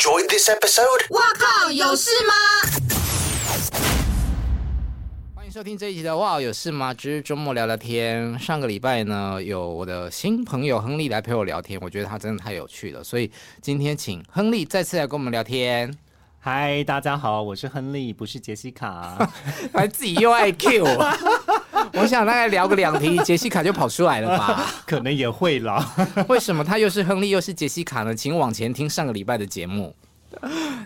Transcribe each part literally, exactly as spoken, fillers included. enjoyed this episode? 哇靠，有事吗？欢迎收听这一集的《哇有事吗》，只是周末聊聊天。上个礼拜呢，有我的新朋友亨利来陪我聊天，我觉得他真的太有趣了，所以今天请亨利再次来跟我们聊天。嗨，大家好，我是亨利，不是杰西卡。他自己又爱 Q 我。我想大概聊个两题，杰西卡就跑出来了吧？可能也会啦。为什么他又是亨利又是杰西卡呢？请往前听上个礼拜的节目。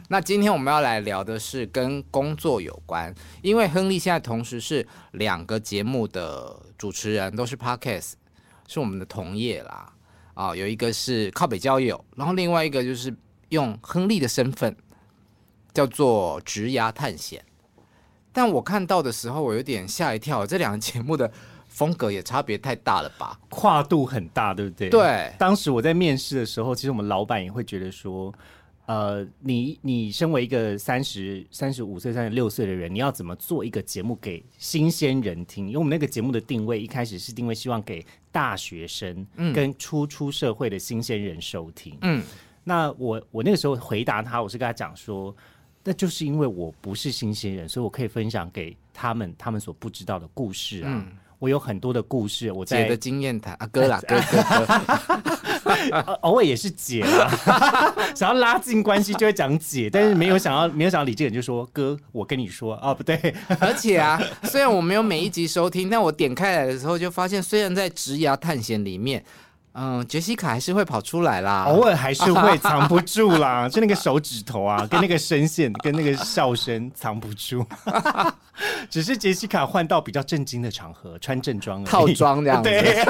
那今天我们要来聊的是跟工作有关，因为亨利现在同时是两个节目的主持人，都是 podcast， 是我们的同业啦。啊、哦，有一个是靠北交友，然后另外一个就是用亨利的身份叫做职涯探险。但我看到的时候，我有点吓一跳，这两个节目的风格也差别太大了吧？跨度很大，对不对？对。当时我在面试的时候，其实我们老板也会觉得说，呃，你你身为一个三十三十五岁、三十六岁的人，你要怎么做一个节目给新鲜人听？因为我们那个节目的定位一开始是定位希望给大学生跟初出社会的新鲜人收听。嗯。那我我那个时候回答他，我是跟他讲说，那就是因为我不是新鲜人，所以我可以分享给他们他们所不知道的故事啊。嗯、我有很多的故事，我在姐的经验谈啊，哥啦哥哥哥，偶尔也是姐啦，想要拉近关系就会讲姐，但是没有想要没有想到李志远就说哥，我跟你说啊，不对，而且啊，虽然我没有每一集收听，但我点开来的时候就发现，虽然在职涯探险里面。嗯，杰西卡还是会跑出来啦，偶尔还是会藏不住啦，就那个手指头啊，跟那个声线，跟那个笑声藏不住。只是杰西卡换到比较正经的场合，穿正装而已，套装这样子。对。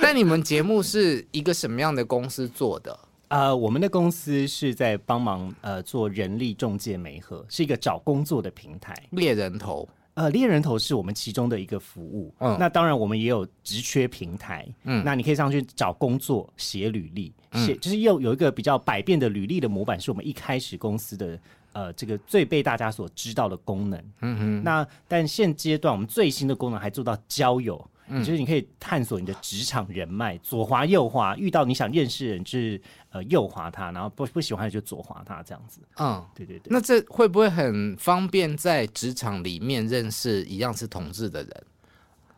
但你们节目是一个什么样的公司做的？呃，我们的公司是在帮忙呃做人力仲介媒合，是一个找工作的平台，猎人头。呃，猎人头是我们其中的一个服务。嗯、那当然，我们也有职缺平台。嗯，那你可以上去找工作、写履历，写、嗯、就是又有一个比较百变的履历的模板，是我们一开始公司的呃这个最被大家所知道的功能。嗯嗯。那但现阶段我们最新的功能还做到交友，嗯、就是你可以探索你的职场人脉，左滑右滑，遇到你想认识的人就是呃右滑他，然后不不喜欢就左滑他这样子。嗯，对对对。那这会不会很方便在职场里面认识一样是同志的人？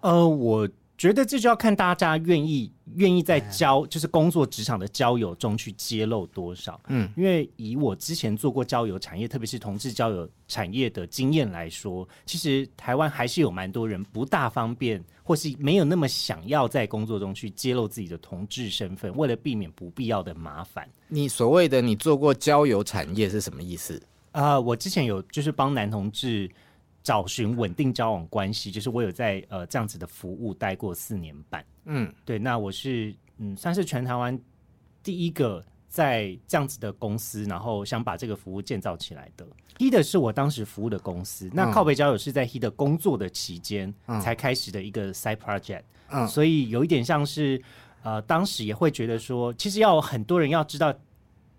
呃，我觉得这就要看大家愿意愿意在交、嗯、就是工作职场的交友中去揭露多少。嗯，因为以我之前做过交友产业，特别是同志交友产业的经验来说，其实台湾还是有蛮多人不大方便，或是没有那么想要在工作中去揭露自己的同志身份，为了避免不必要的麻烦。你所谓的你做过交友产业是什么意思？呃，我之前有就是帮男同志找寻稳定交往关系，就是我有在呃这样子的服务待过四年半。嗯，对，那我是嗯算是全台湾第一个在这样子的公司，然后想把这个服务建造起来的。He 是我当时服务的公司，嗯、那靠北交友是在 He 的工作的期间、嗯、才开始的一个 side project，嗯、所以有一点像是呃当时也会觉得说，其实要很多人要知道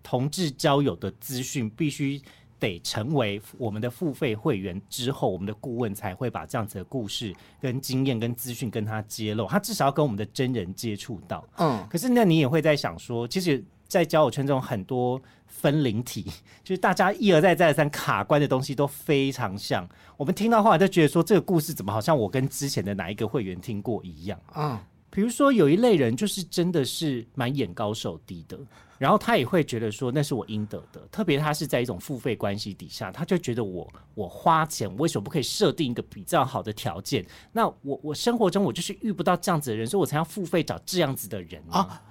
同志交友的资讯，必须得成为我们的付费会员之后，我们的顾问才会把这样子的故事跟经验跟资讯跟他揭露，他至少要跟我们的真人接触到。嗯，可是那你也会在想说，其实在交友圈中很多分灵体，就是大家一而再再而三卡关的东西都非常像，我们听到话就觉得说，这个故事怎么好像我跟之前的哪一个会员听过一样。嗯，比如说有一类人就是真的是蛮眼高手低的，然后他也会觉得说那是我应得的，特别他是在一种付费关系底下，他就觉得我我花钱，我为什么不可以设定一个比较好的条件？那我我生活中我就是遇不到这样子的人，所以我才要付费找这样子的人啊。啊，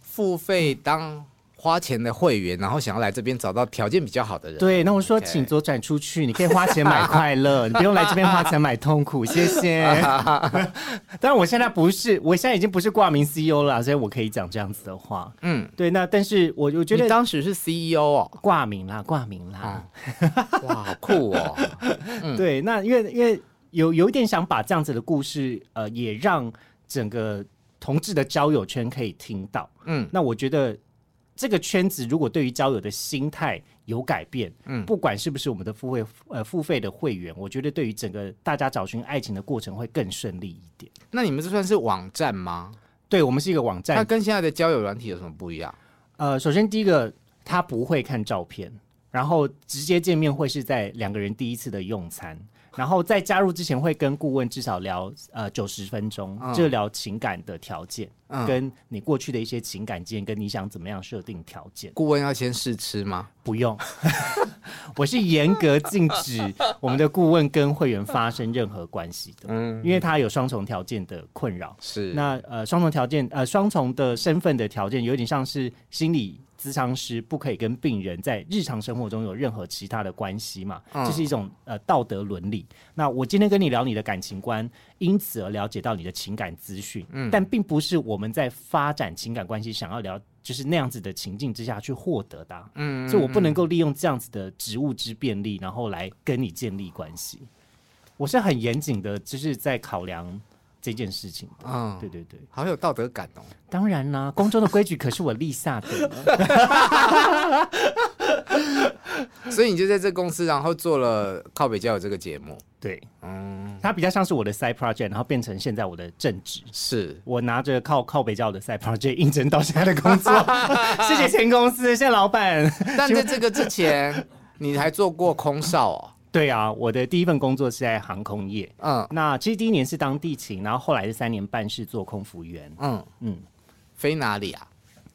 付费当花钱的会员，然后想要来这边找到条件比较好的人。对，那我说、okay. 请左转出去，你可以花钱买快乐，你不用来这边花钱买痛苦，谢谢。当然我现在不是，我现在已经不是挂名 C E O 了，所以我可以讲这样子的话。嗯，对，那但是我我觉得你当时是 C E O 哦，挂名啦，挂名啦。啊、哇，好酷哦。嗯、对，那因为因为有有一点想把这样子的故事，呃，也让整个同志的交友圈可以听到。嗯，那我觉得。这个圈子如果对于交友的心态有改变，嗯、不管是不是我们的付费呃付费的会员，我觉得对于整个大家找寻爱情的过程会更顺利一点。那你们这算是网站吗？对，我们是一个网站。它跟现在的交友软体有什么不一样？呃，首先第一个，他不会看照片，然后直接见面会是在两个人第一次的用餐，然后在加入之前会跟顾问至少聊呃九十分钟，就聊情感的条件、嗯、跟你过去的一些情感经验，跟你想怎么样设定条件。顾问要先试吃吗？不用，我是严格禁止我们的顾问跟会员发生任何关系的，嗯，因为他有双重条件的困扰。是，那呃双重条件呃双重的身份的条件，有点像是心理咨商师不可以跟病人在日常生活中有任何其他的关系嘛，这、嗯就是一种、呃、道德伦理。那我今天跟你聊你的感情观，因此而了解到你的情感资讯、嗯、但并不是我们在发展情感关系想要聊就是那样子的情境之下去获得的、啊嗯、所以我不能够利用这样子的职务之便利然后来跟你建立关系。我是很严谨的就是在考量这件事情的、嗯、对对对，好有道德感哦。当然啦，宫中的规矩可是我立下的。所以你就在这公司然后做了靠北交友这个节目。对，嗯，它比较像是我的 side project， 然后变成现在我的正职。是我拿着靠靠北交友的 side project 应征到现在的工作。谢谢前公司，谢谢老板。但在这个之前你还做过空少哦？对啊，我的第一份工作是在航空业，嗯，那其实第一年是当地勤，然后后来的三年半是做空服员，嗯嗯，飞哪里啊？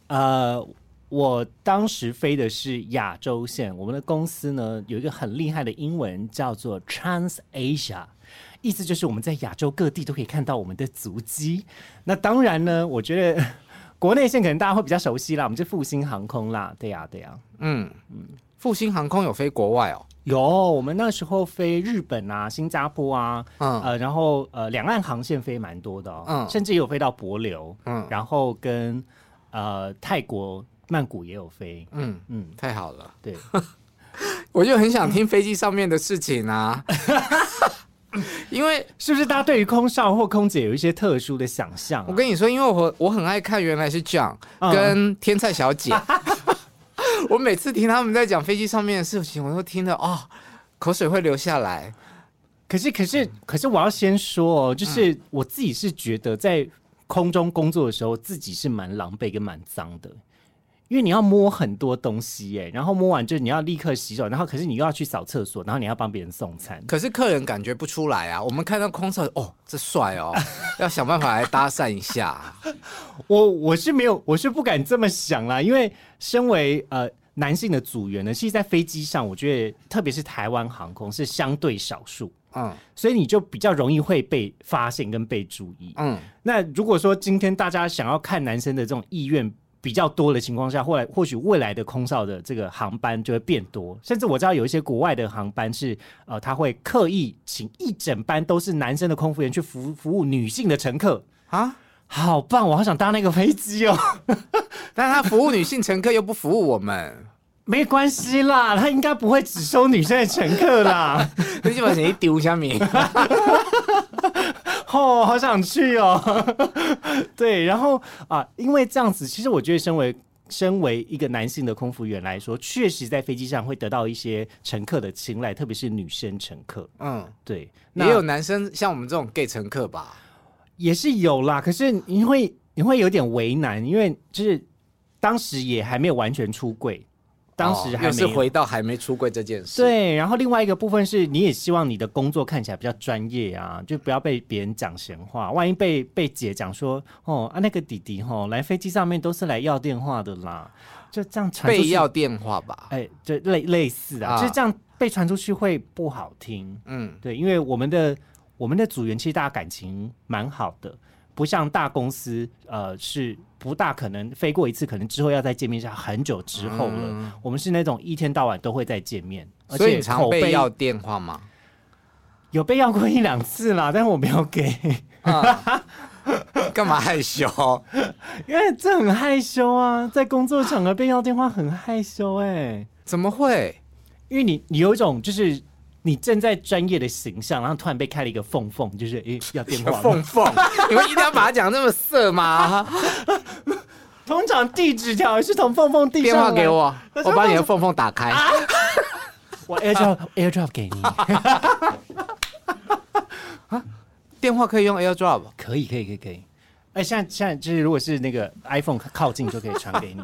呃，我当时飞的是亚洲线，我们的公司呢有一个很厉害的英文叫做 Trans Asia， 意思就是我们在亚洲各地都可以看到我们的足迹。那当然呢，我觉得国内线可能大家会比较熟悉啦，我们是复兴航空啦，对呀、啊、对呀、啊，嗯嗯，复兴航空有飞国外哦。有，我们那时候飞日本啊、新加坡啊，嗯呃、然后呃，两岸航线飞蛮多的、哦嗯，甚至也有飞到帛琉、嗯，然后跟呃泰国曼谷也有飞，嗯嗯，太好了，对，我就很想听飞机上面的事情啊，因为是不是大家对于空少或空姐有一些特殊的想象、啊？我跟你说，因为我我很爱看，原来是 John 跟天菜小姐。嗯我每次听他们在讲飞机上面的事情，我都听得哦，口水会流下来。可是，可是，可是，我要先说哦，就是我自己是觉得在空中工作的时候，自己是蛮狼狈跟蛮脏的，因为你要摸很多东西耶，然后摸完就是你要立刻洗手，然后可是你又要去扫厕所，然后你要帮别人送餐。可是客人感觉不出来啊，我们看到空少哦，这帅哦，要想办法来搭讪一下。我我是没有，我是不敢这么想啦，因为身为呃。男性的组员呢，其实在飞机上我觉得特别是台湾航空是相对少数、嗯、所以你就比较容易会被发现跟被注意、嗯、那如果说今天大家想要看男生的这种意愿比较多的情况下，或许未来的空少的这个航班就会变多，甚至我知道有一些国外的航班是呃，他会刻意请一整班都是男生的空服员去 服, 服务女性的乘客啊，好棒！我好想搭那个飞机哦，但他服务女性乘客又不服务我们，没关系啦，他应该不会只收女生的乘客啦。你把谁丢下面？哦，好想去哦。对，然后啊，因为这样子，其实我觉得身为身为一个男性的空服员来说，确实在飞机上会得到一些乘客的青睐，特别是女生乘客。嗯，对，也有男生像我们这种 gay 乘客吧。也是有啦，可是你会你会有点为难，因为就是当时也还没有完全出柜，当时还没、哦、又是回到还没出柜这件事。对，然后另外一个部分是，你也希望你的工作看起来比较专业啊，就不要被别人讲闲话，万一被被姐讲说哦啊那个弟弟吼、哦、来飞机上面都是来要电话的啦，就这样传出去被要电话吧，哎，就类类似啊，就是这样被传出去会不好听。嗯，对，因为我们的。我们的组员其实大家感情蛮好的，不像大公司，呃，是不大可能飞过一次，可能之后要再见面，是很久之后了、嗯。我们是那种一天到晚都会再见面，而且口碑，所以你常被要电话吗？有被要过一两次啦，但是我没有给。嗯干嘛害羞？因为这很害羞啊，在工作场合被要电话很害羞哎、欸。怎么会？因为你你有一种就是。你正在专业的形象，然后突然被开了一个缝缝，就是诶、欸、要电话缝缝，你们一定要把它讲那么色吗？通常递纸条也是从缝缝递上来。电话给我，我把你的缝缝打开，啊、我 airdrop airdrop 给你。啊，电话可以用 airdrop？ 可以可以可以可以。哎、欸，现在现在就是如果是那个 iPhone 靠近就可以传给你。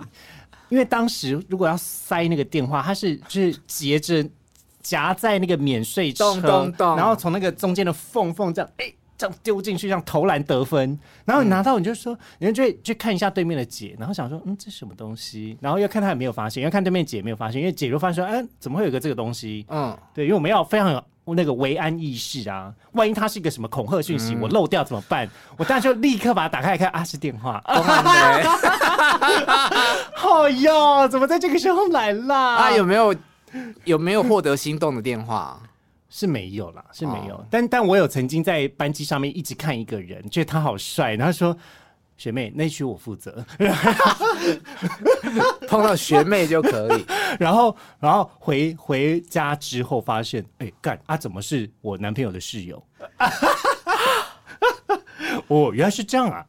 因为当时如果要塞那个电话，它是就是截着夹在那个免税车，咚咚咚，然后从那个中间的缝缝这样，哎、欸，这样丢进去，这样投篮得分。然后你拿到，你就说，嗯、你就去看一下对面的姐，然后想说，嗯，这是什么东西？然后要看她有没有发现，要看对面姐有没有发现，因为姐就发现，哎、欸，怎么会有一个这个东西？嗯，对，因为我们要非常有那个维安意识啊，万一它是一个什么恐吓讯息、嗯，我漏掉怎么办？我当然就立刻把它打开来看，啊，是电话。哎呦，怎么在这个时候来啦？啊，有没有有没有获得心动的电话？是没有啦，是没有。哦、但但我有曾经在班机上面一直看一个人，觉得他好帅，然后说：“学妹，那区我负责。”碰到学妹就可以。然后然后回回家之后发现，哎、欸，干啊，怎么是我男朋友的室友？哦，原来是这样啊！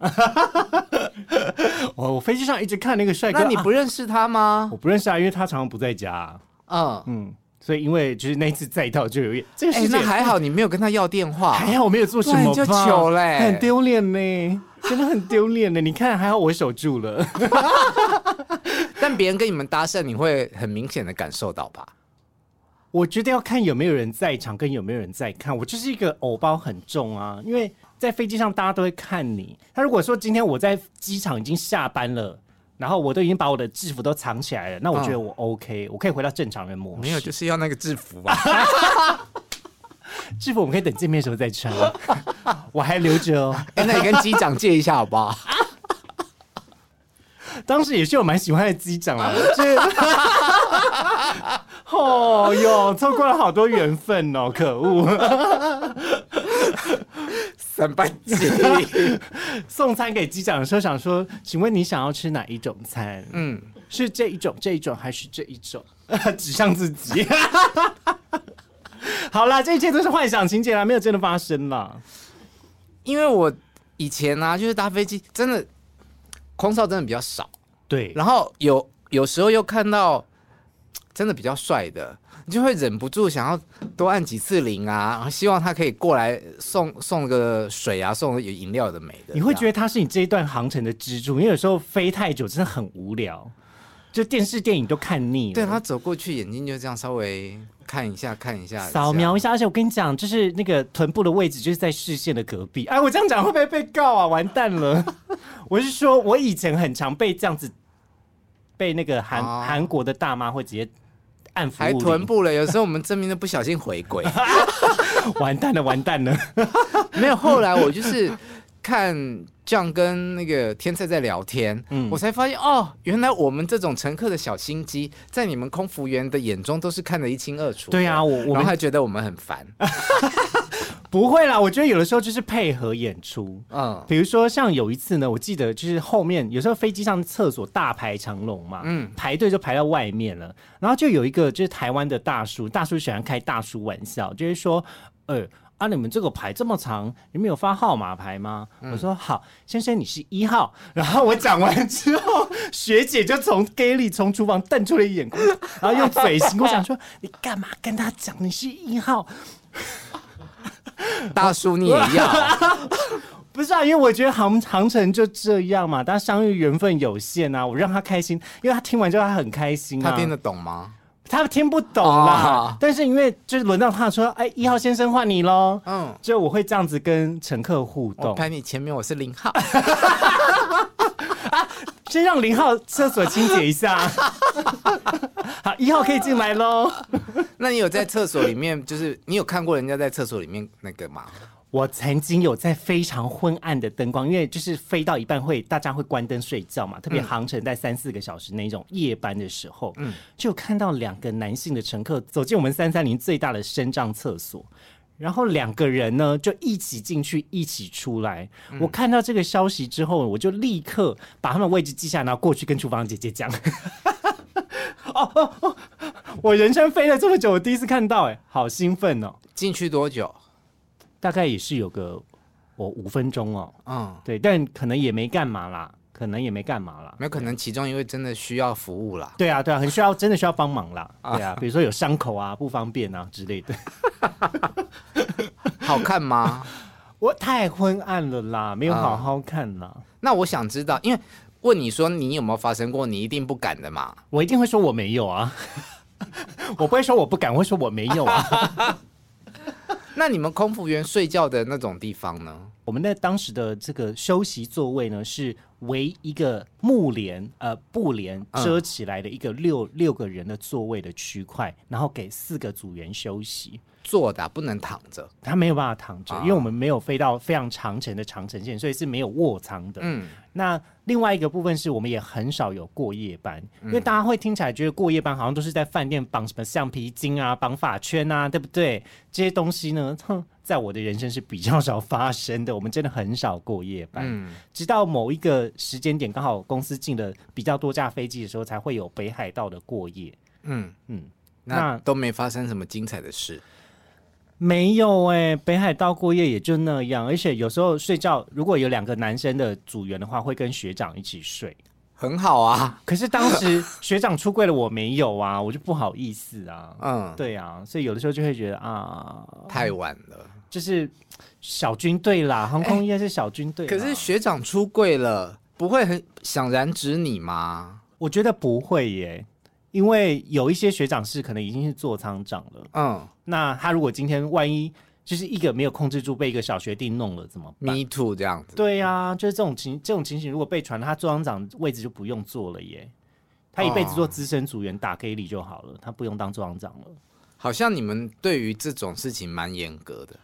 我飞机上一直看那个帅哥，那你不认识他吗？啊、我不认识啊，因为他常常不在家、啊。嗯嗯，所以因为就是那一次载到就有一，这个事情、欸、那还好你没有跟他要电话，还好我没有做什么吧，就糗嘞，很丢脸呢，真的很丢脸呢。你看，还好我守住了。但别人跟你们搭讪，你会很明显的感受到吧？我觉得要看有没有人在场，跟有没有人在看。我就是一个偶包很重啊，因为在飞机上大家都会看你。他如果说今天我在机场已经下班了，然后我都已经把我的制服都藏起来了，那我觉得我 OK，、哦、我可以回到正常人模式。没有，就是要那个制服吧。制服我们可以等见面的时候再穿，我还留着哦。欸、那你跟机长借一下好不好？当时也是我蛮喜欢的机长啊，哦哟，错过了好多缘分哦，可恶。三班机送餐给机长的时候，想说，请问你想要吃哪一种餐？嗯，是这一种、这一种还是这一种？指向自己。好啦，这一切都是幻想情节啦，没有真的发生啦。因为我以前啊，就是搭飞机，真的空少真的比较少。对，然后有有时候又看到真的比较帅的，你就会忍不住想要多按几次铃啊，希望他可以过来送送个水啊，送个饮料的美的。你会觉得他是你这一段航程的支柱，因为有时候飞太久真的很无聊，就电视电影都看腻了。对，他走过去，眼睛就这样稍微看一下看一下，扫描一下。而且我跟你讲，就是那个臀部的位置就是在视线的隔壁。哎，我这样讲会不会被告啊？完蛋了！我是说，我以前很常被这样子，被那个韩韩、哦、国的大妈会直接。还臀部了，有时候我们证明都不小心回归，完蛋了，完蛋了。没有，后来我就是看John跟那个天菜在聊天，嗯、我才发现哦，原来我们这种乘客的小心机，在你们空服员的眼中都是看得一清二楚。对啊，我我们还觉得我们很烦。不会啦，我觉得有的时候就是配合演出，嗯，比如说像有一次呢，我记得就是后面有时候飞机上厕所大排长龙嘛，嗯，排队就排到外面了，然后就有一个就是台湾的大叔，大叔喜欢开大叔玩笑，就是说，呃。啊！你们这个牌这么长，你们有发号码牌吗？嗯、我说好，先生你是一号。然后我讲完之后，学姐就从 gay 里从厨房瞪出了一眼光，然后用嘴型跟我讲说：“你干嘛跟他讲你是一号？”大叔你也要？不是啊，因为我觉得航航程就这样嘛，但相遇缘分有限啊。我让他开心，因为他听完之后他很开心、啊。他听得懂吗？他听不懂啦， oh. 但是因为就是轮到他说，哎，一号先生换你咯，嗯，就我会这样子跟乘客互动。我排你前面，我是零号。啊，先让零号厕所清洁一下。好，一号可以进来咯。那你有在厕所里面，就是你有看过人家在厕所里面那个吗？我曾经有在非常昏暗的灯光，因为就是飞到一半会大家会关灯睡觉嘛，特别航程在三四个小时那种夜班的时候，嗯，就看到两个男性的乘客走进我们三三零最大的身障厕所，然后两个人呢就一起进去一起出来，嗯。我看到这个消息之后，我就立刻把他们位置记下，然后过去跟厨房姐姐讲。哦哦哦！我人生飞了这么久，我第一次看到，哎，好兴奋哦！进去多久？大概也是有个我五分钟哦，嗯，对，但可能也没干嘛啦，可能也没干嘛啦，那可能其中因为真的需要服务啦，对啊，对啊，很需要，真的需要帮忙啦，对啊，比如说有伤口啊、不方便啊之类的。好看吗？我太昏暗了啦，没有好好看啦。嗯、那我想知道，因为问你说你有没有发生过，你一定不敢的嘛。我一定会说我没有啊，我不会说我不敢，我会说我没有啊。那你们空服员睡觉的那种地方呢？我们的当时的这个休息座位呢，是为一个木帘呃布帘遮起来的一个六、嗯、六个人的座位的区块，然后给四个组员休息。坐的、啊、不能躺着，他没有办法躺着、啊，因为我们没有飞到非常长程的长程线，所以是没有卧舱的。嗯，那另外一个部分是我们也很少有过夜班，嗯、因为大家会听起来觉得过夜班好像都是在饭店绑什么橡皮筋啊、绑发圈啊，对不对？这些东西呢，在我的人生是比较少发生的。我们真的很少过夜班，嗯、直到某一个时间点，刚好公司进了比较多架飞机的时候，才会有北海道的过夜。嗯嗯，那都没发生什么精彩的事。没有哎、欸，北海道过夜也就那样，而且有时候睡觉，如果有两个男生的组员的话，会跟学长一起睡，很好啊。可是当时学长出柜了，我没有啊，我就不好意思啊。嗯，对啊，所以有的时候就会觉得啊，太晚了，就是小军队啦，航空业是小军队、欸。可是学长出柜了，不会很想染指你吗？我觉得不会耶。因为有一些学长是可能已经是座舱长了，嗯，那他如果今天万一就是一个没有控制住被一个小学弟弄了怎么办 ？Me too 这样子。对啊，就是这种情这种情形，如果被传了，他座舱长位置就不用坐了耶，他一辈子做资深组员打 K 里就好了，他不用当座舱长了。好像你们对于这种事情蛮严格的。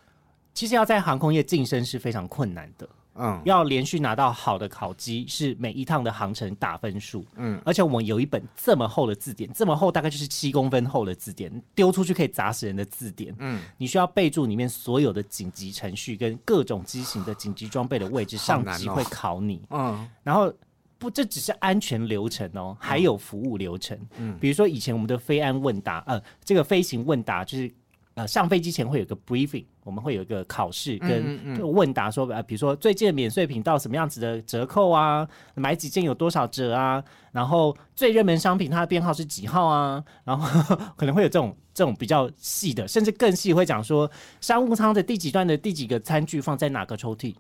其实要在航空业晋升是非常困难的。嗯、要连续拿到好的考绩是每一趟的航程打分数、嗯、而且我们有一本这么厚的字典，这么厚大概就是七公分厚的字典，丢出去可以砸死人的字典、嗯、你需要备注里面所有的紧急程序跟各种机型的紧急装备的位置，上级会考你、哦嗯、然后不，这只是安全流程哦，还有服务流程、嗯、比如说以前我们的飞安问答呃，这个飞行问答就是呃，上飞机前会有个 briefing， 我们会有一个考试跟问答说，说、嗯嗯嗯呃、比如说最近的免税品到什么样子的折扣啊，买几件有多少折啊，然后最热门商品它的编号是几号啊，然后呵呵可能会有这种这种比较细的，甚至更细会讲说商务舱的第几段的第几个餐具放在哪个抽屉，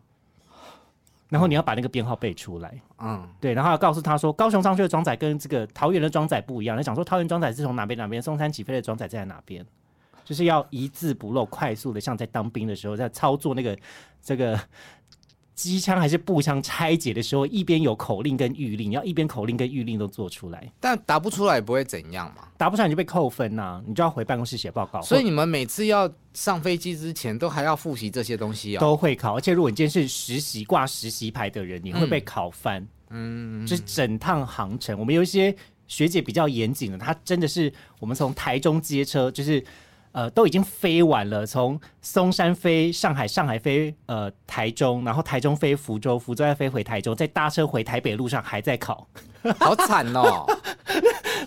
然后你要把那个编号背出来，嗯，对，然后要告诉他说高雄商区的装载跟这个桃园的装载不一样，他讲说桃园装载是从哪边哪边，松山起飞的装载在哪边。就是要一字不漏快速的，像在当兵的时候在操作那个这个机枪还是步枪拆解的时候，一边有口令跟谕令，要一边口令跟谕令都做出来。但答不出来也不会怎样嘛，答不出来你就被扣分啊，你就要回办公室写报告。所以你们每次要上飞机之前都还要复习这些东西啊、哦？都会考，而且如果你今天是实习挂实习牌的人，你会被考翻。嗯，就是整趟航程，我们有一些学姐比较严谨的，她真的是我们从台中接车，就是。呃，都已经飞完了，从松山飞上海，上海飞呃台中，然后台中飞福州，福州再飞回台中，再搭车回台北路上还在考，好惨哦！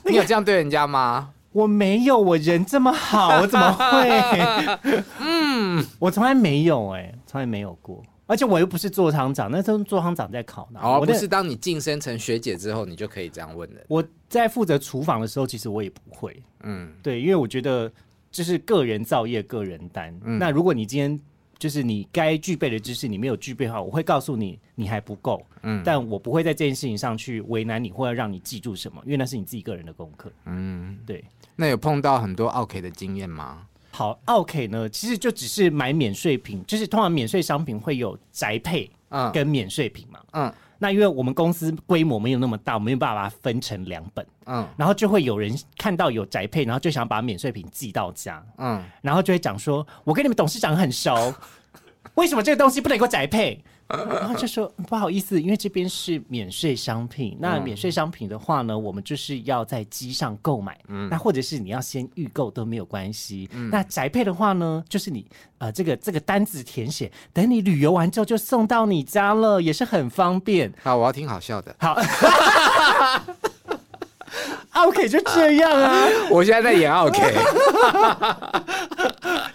你有这样对人家吗？我没有，我人这么好，我怎么会？嗯，我从来没有哎、欸，从来没有过。而且我又不是座舱长，那时候座舱长在考呢。哦，不是，当你晋升成学姐之后，你就可以这样问人。我在负责厨房的时候，其实我也不会。嗯，对，因为我觉得。就是个人造业，个人担、嗯。那如果你今天就是你该具备的知识，你没有具备的话，我会告诉你你还不够、嗯。但我不会在这件事情上去为难你，或者让你记住什么，因为那是你自己个人的功课。嗯，对。那有碰到很多奥 K 的经验吗？好，奥 K 呢，其实就只是买免税品，就是通常免税商品会有宅配跟免税品嘛。嗯。嗯那因为我们公司规模没有那么大，我们没有办法把它分成两本，嗯，然后就会有人看到有宅配，然后就想把免税品寄到家，嗯，然后就会讲说，我跟你们董事长很熟，为什么这个东西不能给我宅配？然后就说不好意思，因为这边是免税商品，那免税商品的话呢，我们就是要在机上购买、嗯、那或者是你要先预购都没有关系、嗯、那宅配的话呢，就是你、呃、这个这个单子填写，等你旅游完之后就送到你家了，也是很方便。好，我要听好笑的。好OK 就这样啊，我现在在演 OK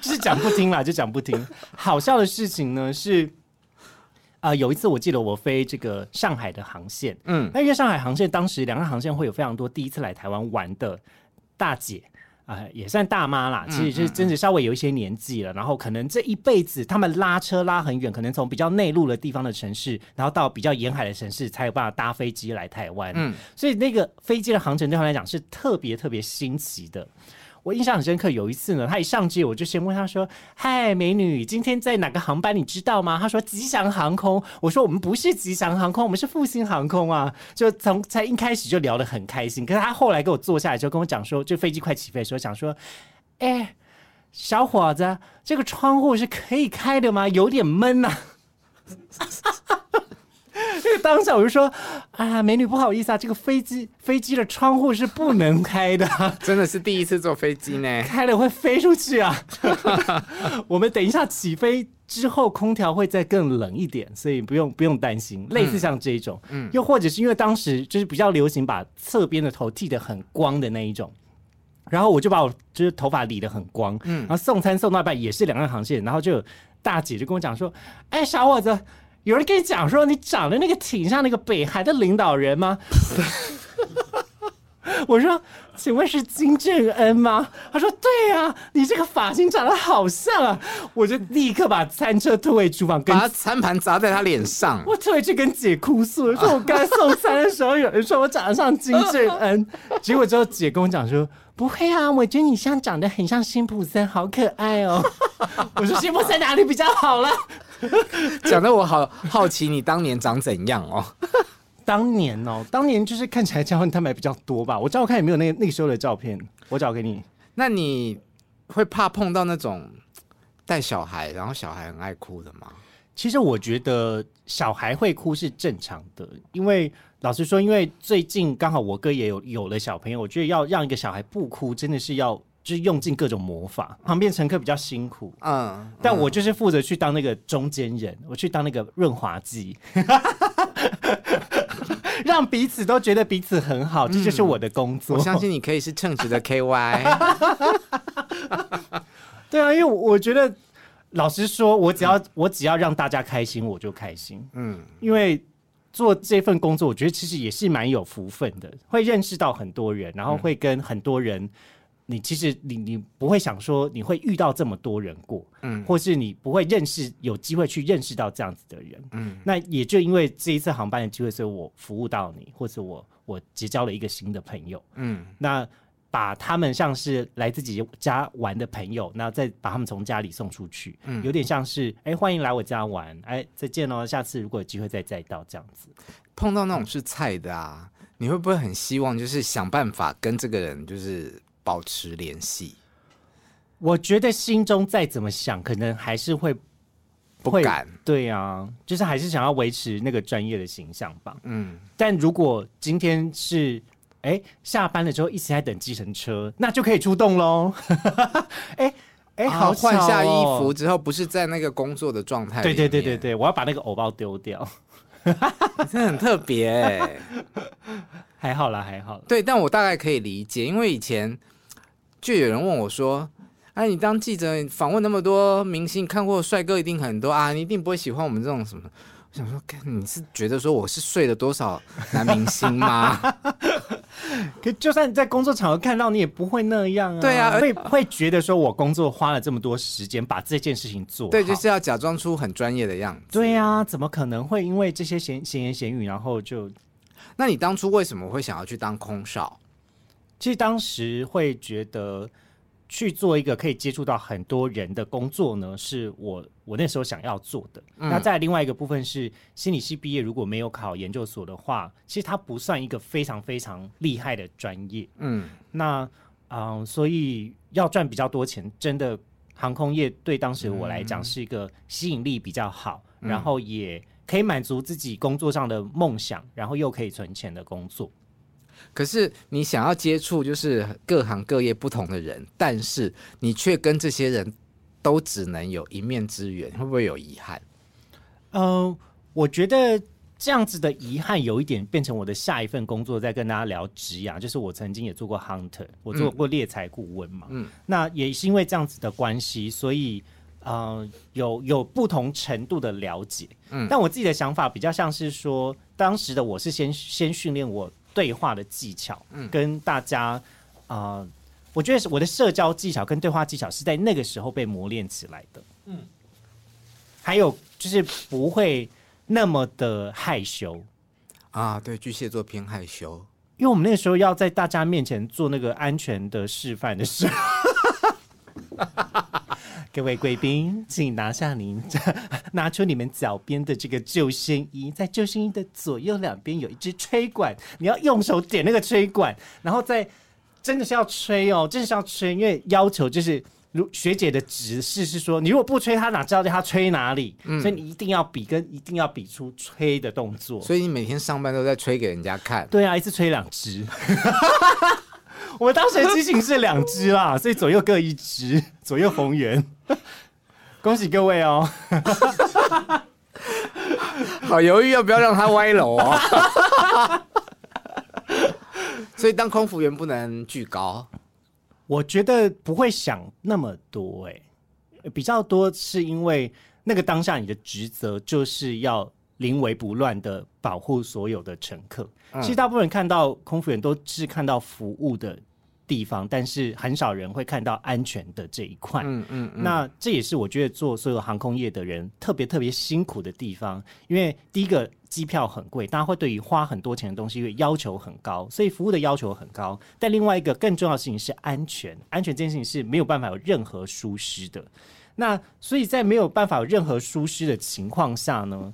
就是讲不听啦，就讲不听。好笑的事情呢是呃、有一次我记得我飞这个上海的航线，嗯，那因为上海航线当时两个航线会有非常多第一次来台湾玩的大姐呃、也算大妈啦，其实就是真的稍微有一些年纪了，嗯嗯嗯，然后可能这一辈子他们拉车拉很远，可能从比较内陆的地方的城市，然后到比较沿海的城市才有办法搭飞机来台湾，嗯，所以那个飞机的航程对他们来讲是特别特别新奇的。我印象很深刻，有一次呢，他一上机我就先问他说：“嗨，美女，今天在哪个航班你知道吗？”他说：“吉祥航空。”我说：“我们不是吉祥航空，我们是复兴航空啊。”就从才一开始就聊得很开心，可是他后来给我坐下来就跟我讲说，就飞机快起飞的时候讲说：“哎、欸，小伙子，这个窗户是可以开的吗？有点闷啊。”因为当下我就说啊，美女不好意思啊，这个飞机飞机的窗户是不能开的，真的是第一次坐飞机呢，开了会飞出去啊。我们等一下起飞之后空调会再更冷一点，所以不用不用担心。类似像这一种，嗯，又或者是因为当时就是比较流行把侧边的头剃得很光的那一种。然后我就把我就是头发理得很光，嗯，然后送餐送到一半也是两岸航线，然后就有大姐就跟我讲说：“哎，小伙子。”有人跟你讲说你长得那个挺像那个北韩的领导人吗？我说：“请问是金正恩吗？”他说：“对啊，你这个发型长得好像啊！”我就立刻把餐车推回厨房，跟把餐盘砸在他脸上。我推回去跟姐哭诉，说我刚才送餐的时候有人说我长得像金正恩，结果之后姐跟我讲说：“不会啊，我觉得你像长得很像辛普森，好可爱哦。”我说：“辛普森哪里比较好了？”讲得我好好奇你当年长怎样哦。当年哦，当年就是看起来胶原蛋白比较多吧。我照看有没有那个那个时候的照片，我找给你。那你会怕碰到那种带小孩，然后小孩很爱哭的吗？其实我觉得小孩会哭是正常的，因为老实说，因为最近刚好我哥也有有了小朋友，我觉得要让一个小孩不哭，真的是要。就是用尽各种魔法，旁边乘客比较辛苦，嗯，但我就是负责去当那个中间人，我去当那个润滑剂，让彼此都觉得彼此很好，嗯，这就是我的工作。我相信你可以是称职的 K Y。 对啊，因为我觉得，老实说，我只要、嗯、我只要让大家开心，我就开心。嗯，因为做这份工作，我觉得其实也是蛮有福分的，会认识到很多人，然后会跟很多人。你其实 你, 你不会想说你会遇到这么多人过，嗯，或是你不会认识有机会去认识到这样子的人，嗯，那也就因为这一次航班的机会，所以我服务到你，或者我我结交了一个新的朋友，嗯，那把他们像是来自己家玩的朋友，那再把他们从家里送出去，嗯，有点像是哎欢迎来我家玩，哎再见喽，下次如果有机会再再到这样子。碰到那种是菜的啊，嗯，你会不会很希望就是想办法跟这个人就是？保持联系，我觉得心中再怎么想，可能还是会不敢。对啊，就是还是想要维持那个专业的形象吧。嗯，但如果今天是哎下班了之后一直在等计程车，那就可以出动喽。哎哎，好换、哦、下衣服之后，不是在那个工作的状态。对对对对对，我要把那个偶包丢掉。真的很特别、欸，还好啦，还好啦。对，但我大概可以理解，因为以前。就有人问我说：“哎、啊，你当记者访问那么多明星，看过帅哥一定很多啊，你一定不会喜欢我们这种什么？”我想说，你是觉得说我是睡了多少男明星吗？可就算你在工作场合看到，你也不会那样啊。对啊，会会觉得说我工作花了这么多时间把这件事情做好，对，就是要假装出很专业的样子。对啊，怎么可能会因为这些闲闲言闲语，然后就……那你当初为什么会想要去当空少？其实当时会觉得去做一个可以接触到很多人的工作呢，是我我那时候想要做的。嗯、那再另外一个部分是心理系毕业，如果没有考研究所的话，其实它不算一个非常非常厉害的专业。嗯，那嗯、呃，所以要赚比较多钱，真的航空业对当时我来讲是一个吸引力比较好，嗯、然后也可以满足自己工作上的梦想，然后又可以存钱的工作。可是你想要接触就是各行各业不同的人，但是你却跟这些人都只能有一面之缘，会不会有遗憾？嗯、呃，我觉得这样子的遗憾有一点变成我的下一份工作，在跟大家聊职涯，就是我曾经也做过 hunter， 我做过猎财顾问嘛，嗯，那也是因为这样子的关系，所以。呃、有, 有不同程度的了解、嗯、但我自己的想法比较像是说当时的我是先先训练我对话的技巧、嗯、跟大家、呃、我觉得我的社交技巧跟对话技巧是在那个时候被磨练起来的。嗯，还有就是不会那么的害羞啊。对，巨蟹座偏害羞，因为我们那个时候要在大家面前做那个安全的示范的时候。各位贵宾，请拿下您拿出你们脚边的这个救生衣，在救生衣的左右两边有一支吹管，你要用手点那个吹管，然后再真的是要吹哦，真的是要吹，因为要求就是如学姐的指示是说，你如果不吹，她哪知道她吹哪里、嗯？所以你一定要比跟一定要比出吹的动作。所以你每天上班都在吹给人家看。对啊，一次吹两支。我们当时的机型是两只啦，所以左右各一只，左右逢源。恭喜各位哦！好犹豫要不要让他歪楼哦。所以当空服员不能巨高，我觉得不会想那么多哎、欸，比较多是因为那个当下你的职责就是要临危不乱的保护所有的乘客、嗯。其实大部分人看到空服员都是看到服务的地方，但是很少人会看到安全的这一块。嗯嗯嗯。那这也是我觉得做所有航空业的人特别特别辛苦的地方，因为第一个机票很贵，大家会对于花很多钱的东西会要求很高，所以服务的要求很高。但另外一个更重要的事情是安全，安全这件事情是没有办法有任何疏失的。那所以在没有办法有任何疏失的情况下呢？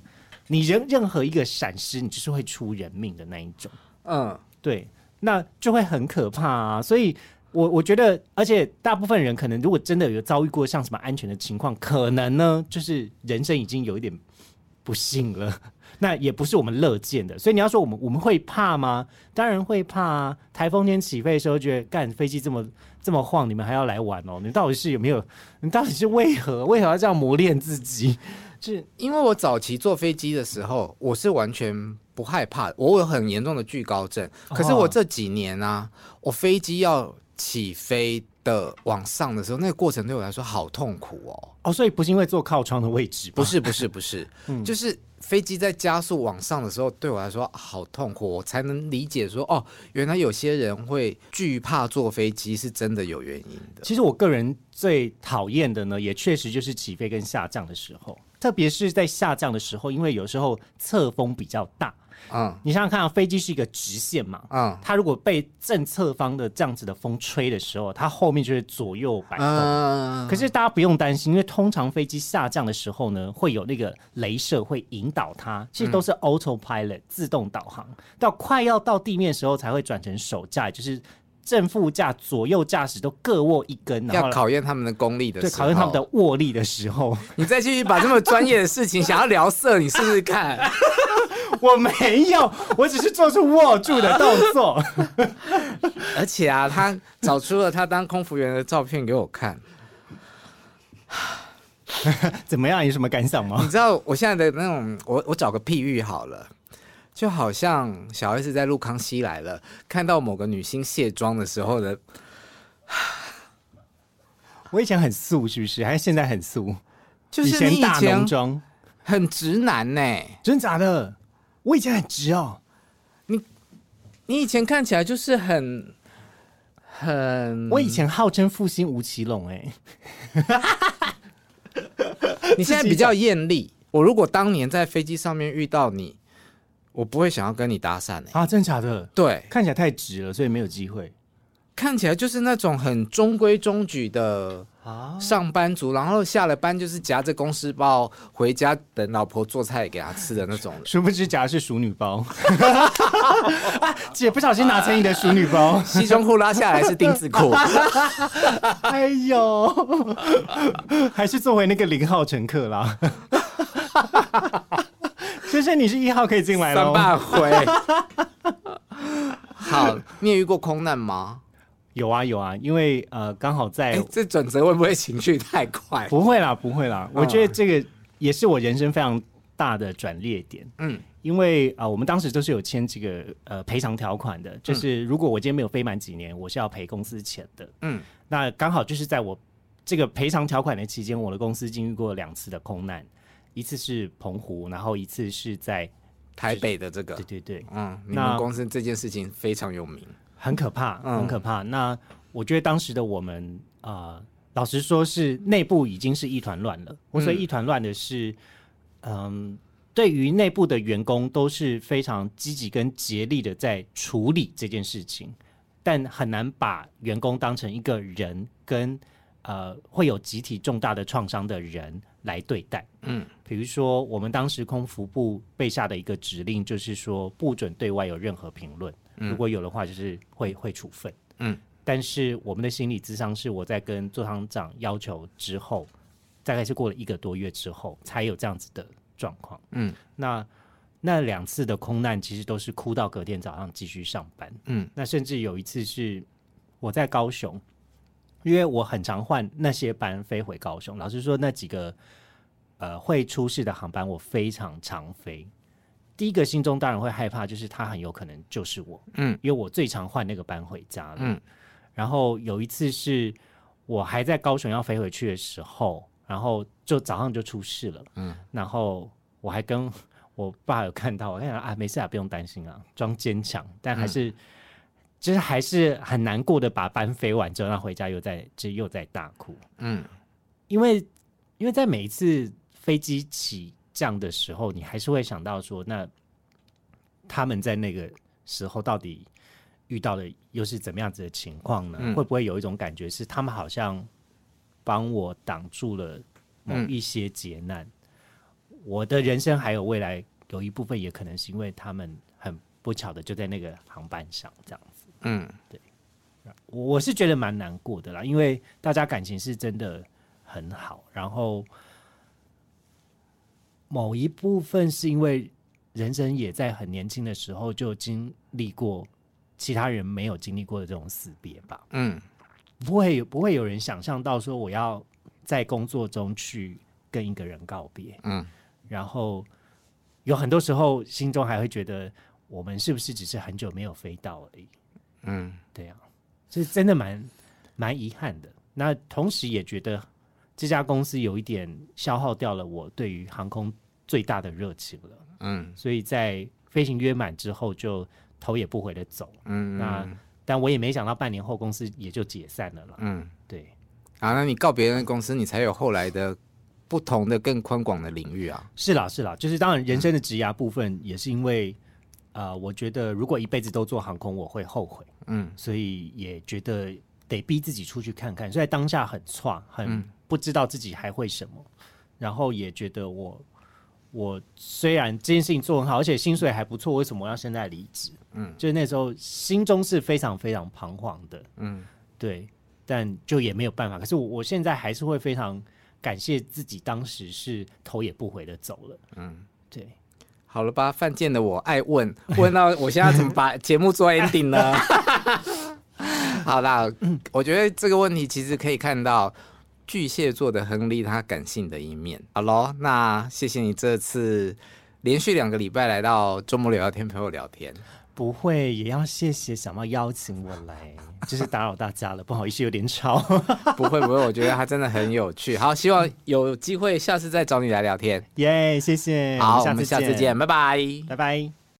你人任何一个闪失，你就是会出人命的那一种。嗯，对，那就会很可怕啊。所以我，我觉得，而且大部分人可能如果真的有遭遇过像什么安全的情况，可能呢，就是人生已经有一点不幸了。那也不是我们乐见的。所以你要说我们我们会怕吗？当然会怕啊！台风天起飞的时候，觉得干飞机这么这么晃，你们还要来玩哦？你到底是有没有？你到底是为何为何要这样磨练自己？是因为我早期坐飞机的时候，我是完全不害怕，我有很严重的惧高症。可是我这几年啊，我飞机要起飞的往上的时候，那个过程对我来说好痛苦哦。哦，所以不是因为坐靠窗的位置吧？不是，不是，不是，嗯、就是飞机在加速往上的时候，对我来说好痛苦。我才能理解说，哦，原来有些人会惧怕坐飞机是真的有原因的。其实我个人最讨厌的呢，也确实就是起飞跟下降的时候。特别是在下降的时候，因为有时候侧风比较大，嗯，你想想看，飞机是一个直线嘛，嗯，它如果被正侧方的这样子的风吹的时候，它后面就会左右摆动。嗯、可是大家不用担心，因为通常飞机下降的时候呢，会有那个雷射会引导它，其实都是 autopilot、嗯、自动导航，到快要到地面的时候才会转成手驾，就是。正副驾左右驾驶都各握一根，要考验他们的功力的时候，对，考验他们的握力的时候，你再去把这么专业的事情想要聊色，你试试看。我没有，我只是做出握住的动作。而且啊，他找出了他当空服员的照片给我看。怎么样？有什么感想吗？你知道我现在的那种，我我找个譬喻好了。就好像小 S 在录《康熙来了》，看到某个女星卸妆的时候的，我以前很素，是不是？还是现在很素？就是你以前大浓妆，很直男呢、欸，真假的？我以前很直哦，你你以前看起来就是很很，我以前号称复兴吴奇隆哎、欸，你现在比较艳丽。我如果当年在飞机上面遇到你。我不会想要跟你搭讪、欸、啊！真的假的？对，看起来太直了，所以没有机会。看起来就是那种很中规中矩的上班族，啊、然后下了班就是夹着公司包回家等老婆做菜给他吃的那种。殊不知夹的是淑女包、啊，姐不小心拿成你的淑女包，西装裤拉下来是丁字裤。哎呦，还是作为那个零号乘客啦。先生，你是一号，可以进来了。三八回。好，你也遇过空难吗？有啊有啊，因为呃刚好在、欸、这转折会不会情绪太快？不会啦不会啦、嗯，我觉得这个也是我人生非常大的转捩点。嗯，因为啊、呃、我们当时都是有签这个呃赔偿条款的，就是如果我今天没有飞满几年，我是要赔公司钱的。嗯，那刚好就是在我这个赔偿条款的期间，我的公司经历过两次的空难。一次是澎湖，然后一次是在台北的这个，对对对，嗯，你们公司这件事情非常有名，很可怕，很可怕。嗯、那我觉得当时的我们啊、呃，老实说是内部已经是一团乱了。我所以一团乱的是，嗯，对于内部的员工都是非常积极跟竭力的在处理这件事情，但很难把员工当成一个人跟呃会有集体重大的创伤的人来对待。嗯，比如说我们当时空服部被下的一个指令就是说不准对外有任何评论，如果有的话就是会会处分。嗯，但是我们的心理咨商是我在跟座舱长要求之后，大概是过了一个多月之后才有这样子的状况。嗯，那那两次的空难其实都是哭到隔天早上继续上班。嗯，那甚至有一次是我在高雄，因为我很常换那些班飞回高雄，老实说那几个呃会出事的航班我非常常飞。第一个心中当然会害怕，就是他很有可能就是我，嗯，因为我最常换那个班回家了。嗯，然后有一次是我还在高雄要飞回去的时候，然后就早上就出事了。嗯，然后我还跟我爸有看到，我看到啊，没事啊，不用担心啊，装坚强，但还是。嗯，就是还是很难过的，把班飞完之后，他回家又在就又在大哭。嗯，因为因为在每一次飞机起降的时候，你还是会想到说，那他们在那个时候到底遇到的又是怎么样子的情况呢？嗯、会不会有一种感觉是他们好像帮我挡住了某一些劫难？嗯、我的人生还有未来有一部分也可能是因为他们很不巧的就在那个航班上这样子。嗯，对，我是觉得蛮难过的啦，因为大家感情是真的很好，然后某一部分是因为人生也在很年轻的时候就经历过其他人没有经历过的这种死别吧。嗯，不会不会有人想象到说我要在工作中去跟一个人告别。嗯，然后有很多时候心中还会觉得我们是不是只是很久没有飞到而已。嗯，对啊，这真的蛮蛮遗憾的。那同时也觉得这家公司有一点消耗掉了我对于航空最大的热情了。嗯，所以在飞行约满之后就头也不回的走。嗯，那但我也没想到半年后公司也就解散了啦。嗯，对啊，那你告别的公司你才有后来的不同的更宽广的领域啊。是啦是啦，就是当然人生的职涯部分也是因为、嗯呃、我觉得如果一辈子都做航空我会后悔。嗯，所以也觉得得逼自己出去看看，所以当下很挫，很不知道自己还会什么、嗯、然后也觉得我我虽然这件事情做很好而且薪水还不错，为什么我要现在离职。嗯，就是那时候心中是非常非常彷徨的。嗯，对，但就也没有办法。可是 我, 我现在还是会非常感谢自己当时是头也不回的走了。嗯，对，好了吧，犯贱的我爱问问到我现在怎么把节目做 ending 呢？好啦，我觉得这个问题其实可以看到巨蟹座的亨利他感性的一面。好咯，那谢谢你这次连续两个礼拜来到周末聊天陪我聊天。不会，也要谢谢想要邀请我来，就是打扰大家了，不好意思，有点吵。不会不会，我觉得他真的很有趣。好，希望有机会下次再找你来聊天。耶、yeah, 谢谢。好，我们下次见，拜拜，拜拜。